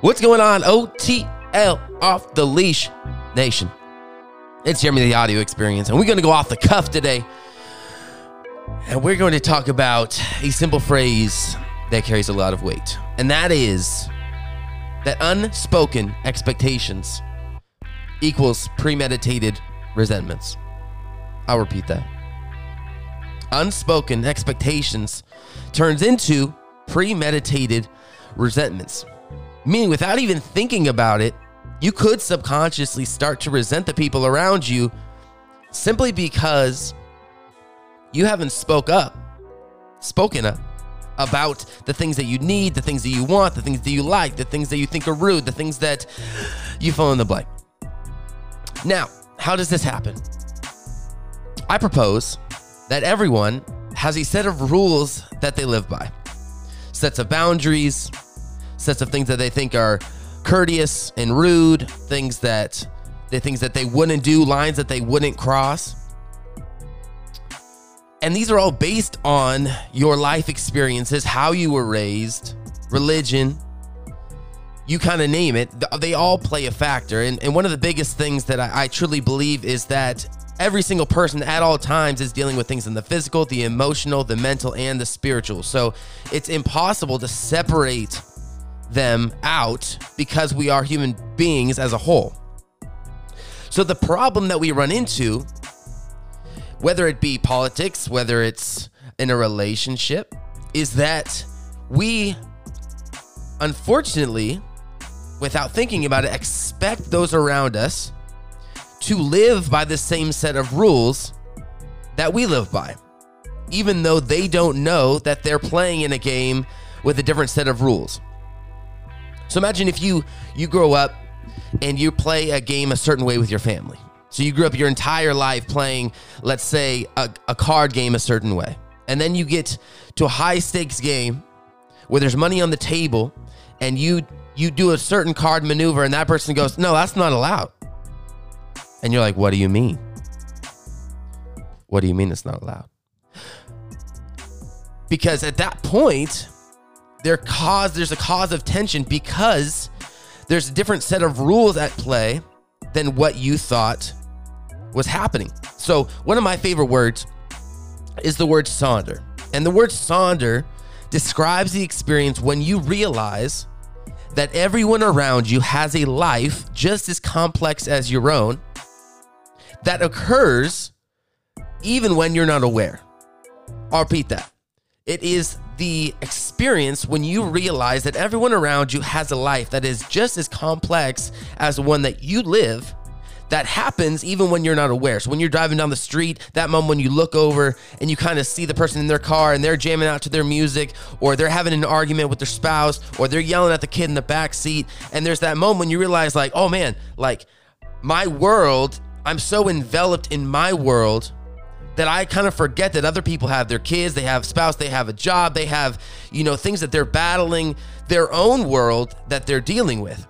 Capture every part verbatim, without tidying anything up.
What's going on, O T L, Off The Leash Nation? It's Jeremy, The Audio Experience, and we're going to go off the cuff today. And we're going to talk about a simple phrase that carries a lot of weight. And that is that unspoken expectations equals premeditated resentments. I'll repeat that. Unspoken expectations turns into premeditated resentments. Meaning, without even thinking about it, you could subconsciously start to resent the people around you simply because you haven't spoke up, spoken up about the things that you need, the things that you want, the things that you like, the things that you think are rude, the things that you fill in the blank. Now, how does this happen? I propose that everyone has a set of rules that they live by, sets of boundaries, sets of things that they think are courteous and rude, things that the things that they wouldn't do, lines that they wouldn't cross. And these are all based on your life experiences, how you were raised, religion, you kind of name it. They all play a factor. And, and one of the biggest things that I, I truly believe is that every single person at all times is dealing with things in the physical, the emotional, the mental, and the spiritual. So it's impossible to separate them out because we are human beings as a whole. So the problem that we run into, whether it be politics, whether it's in a relationship, is that we, unfortunately, without thinking about it, expect those around us to live by the same set of rules that we live by, even though they don't know that they're playing in a game with a different set of rules. So imagine if you you grow up and you play a game a certain way with your family. So you grew up your entire life playing, let's say, a, a card game a certain way. And then you get to a high stakes game where there's money on the table and you you do a certain card maneuver and that person goes, "No, that's not allowed." And you're like, "What do you mean? What do you mean it's not allowed?" Because at that point, there cause, there's a cause of tension because there's a different set of rules at play than what you thought was happening. So one of my favorite words is the word sonder. And the word sonder describes the experience when you realize that everyone around you has a life just as complex as your own that occurs even when you're not aware. I'll repeat that. It is the experience when you realize that everyone around you has a life that is just as complex as the one that you live that happens even when you're not aware. So when you're driving down the street, that moment when you look over and you kind of see the person in their car and they're jamming out to their music, or they're having an argument with their spouse, or they're yelling at the kid in the back seat. And there's that moment when you realize, like, oh man, like my world, I'm so enveloped in my world that I kind of forget that other people have their kids, they have spouse, they have a job, they have, you know, things that they're battling, their own world that they're dealing with.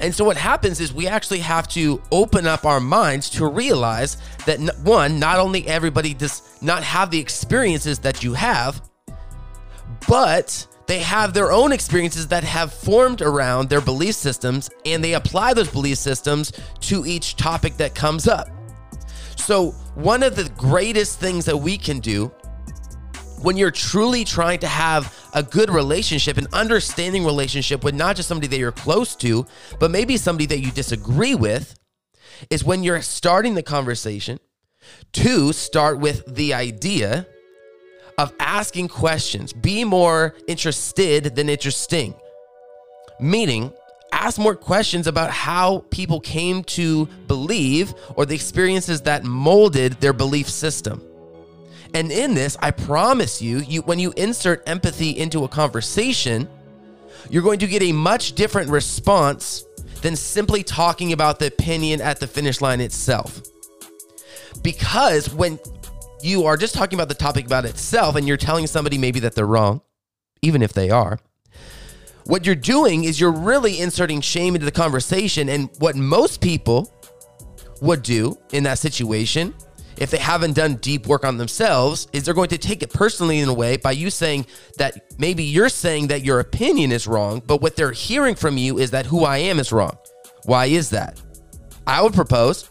And so what happens is we actually have to open up our minds to realize that, one, not only everybody does not have the experiences that you have, but they have their own experiences that have formed around their belief systems, and they apply those belief systems to each topic that comes up. So one of the greatest things that we can do when you're truly trying to have a good relationship, an understanding relationship with not just somebody that you're close to, but maybe somebody that you disagree with, is when you're starting the conversation to start with the idea of asking questions. Be more interested than interesting. Meaning, ask more questions about how people came to believe or the experiences that molded their belief system. And in this, I promise you, you, when you insert empathy into a conversation, you're going to get a much different response than simply talking about the opinion at the finish line itself. Because when you are just talking about the topic about itself and you're telling somebody maybe that they're wrong, even if they are, what you're doing is you're really inserting shame into the conversation. And what most people would do in that situation if they haven't done deep work on themselves, is they're going to take it personally in a way by you saying that maybe you're saying that your opinion is wrong, but what they're hearing from you is that who I am is wrong. Why is that? I would propose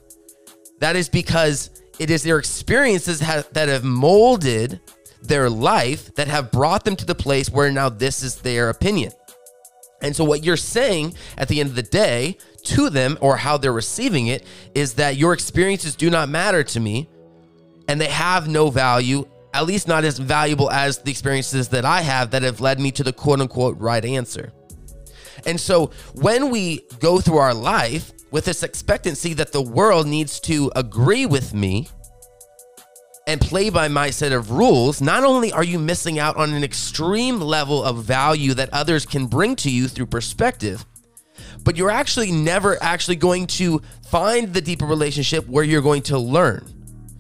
that is because it is their experiences ha- that have molded their life that have brought them to the place where now this is their opinion. And so what you're saying at the end of the day to them, or how they're receiving it, is that your experiences do not matter to me and they have no value, at least not as valuable as the experiences that I have that have led me to the quote unquote right answer. And so when we go through our life with this expectancy that the world needs to agree with me and play by my set of rules, not only are you missing out on an extreme level of value that others can bring to you through perspective, but you're actually never actually going to find the deeper relationship where you're going to learn,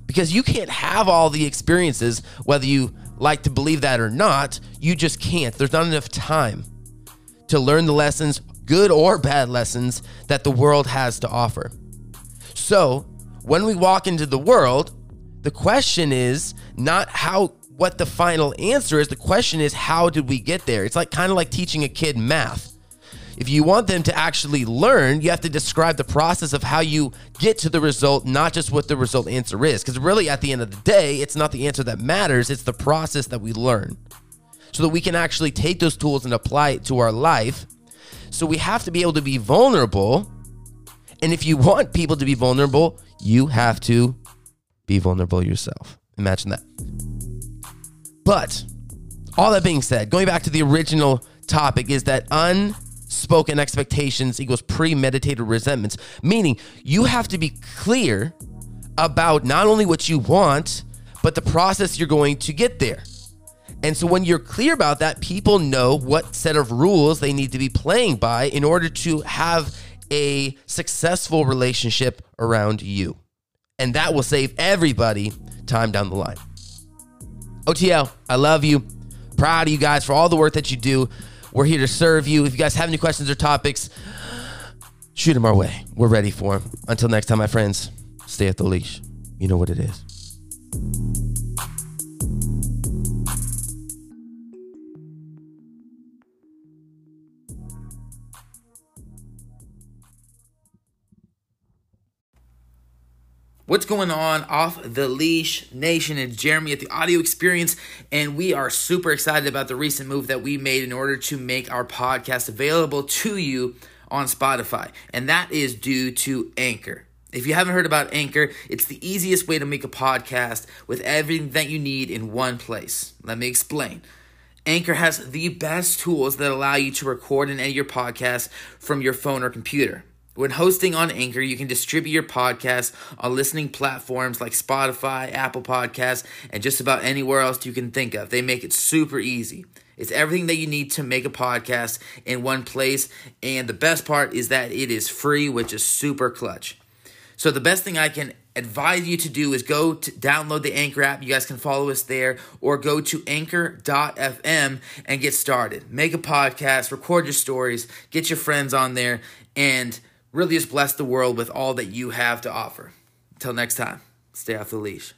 because you can't have all the experiences, whether you like to believe that or not. You just can't. There's not enough time to learn the lessons, good or bad lessons, that the world has to offer. So when we walk into the world, the question is not how, what the final answer is. The question is, how did we get there? It's like kind of like teaching a kid math. If you want them to actually learn, you have to describe the process of how you get to the result, not just what the result answer is. Because really, at the end of the day, it's not the answer that matters. It's the process that we learn, so that we can actually take those tools and apply it to our life. So we have to be able to be vulnerable. And if you want people to be vulnerable, you have to be vulnerable yourself. Imagine that. But all that being said, going back to the original topic, is that un... spoken expectations equals premeditated resentments, meaning you have to be clear about not only what you want, but the process you're going to get there. And so when you're clear about that, people know what set of rules they need to be playing by in order to have a successful relationship around you. And that will save everybody time down the line. O T L, I love you. Proud of you guys for all the work that you do. We're here to serve you. If you guys have any questions or topics, shoot them our way. We're ready for them. Until next time, my friends, stay at the leash. You know what it is. What's going on, Off The Leash Nation? It's Jeremy at The Audio Experience, and we are super excited about the recent move that we made in order to make our podcast available to you on Spotify, and that is due to Anchor. If you haven't heard about Anchor, it's the easiest way to make a podcast with everything that you need in one place. Let me explain. Anchor has the best tools that allow you to record and edit your podcast from your phone or computer. When hosting on Anchor, you can distribute your podcast on listening platforms like Spotify, Apple Podcasts, and just about anywhere else you can think of. They make it super easy. It's everything that you need to make a podcast in one place, and the best part is that it is free, which is super clutch. So the best thing I can advise you to do is go to download the Anchor app. You guys can follow us there, or go to anchor dot f m and get started. Make a podcast, record your stories, get your friends on there, and really just bless the world with all that you have to offer. Until next time, stay off the leash.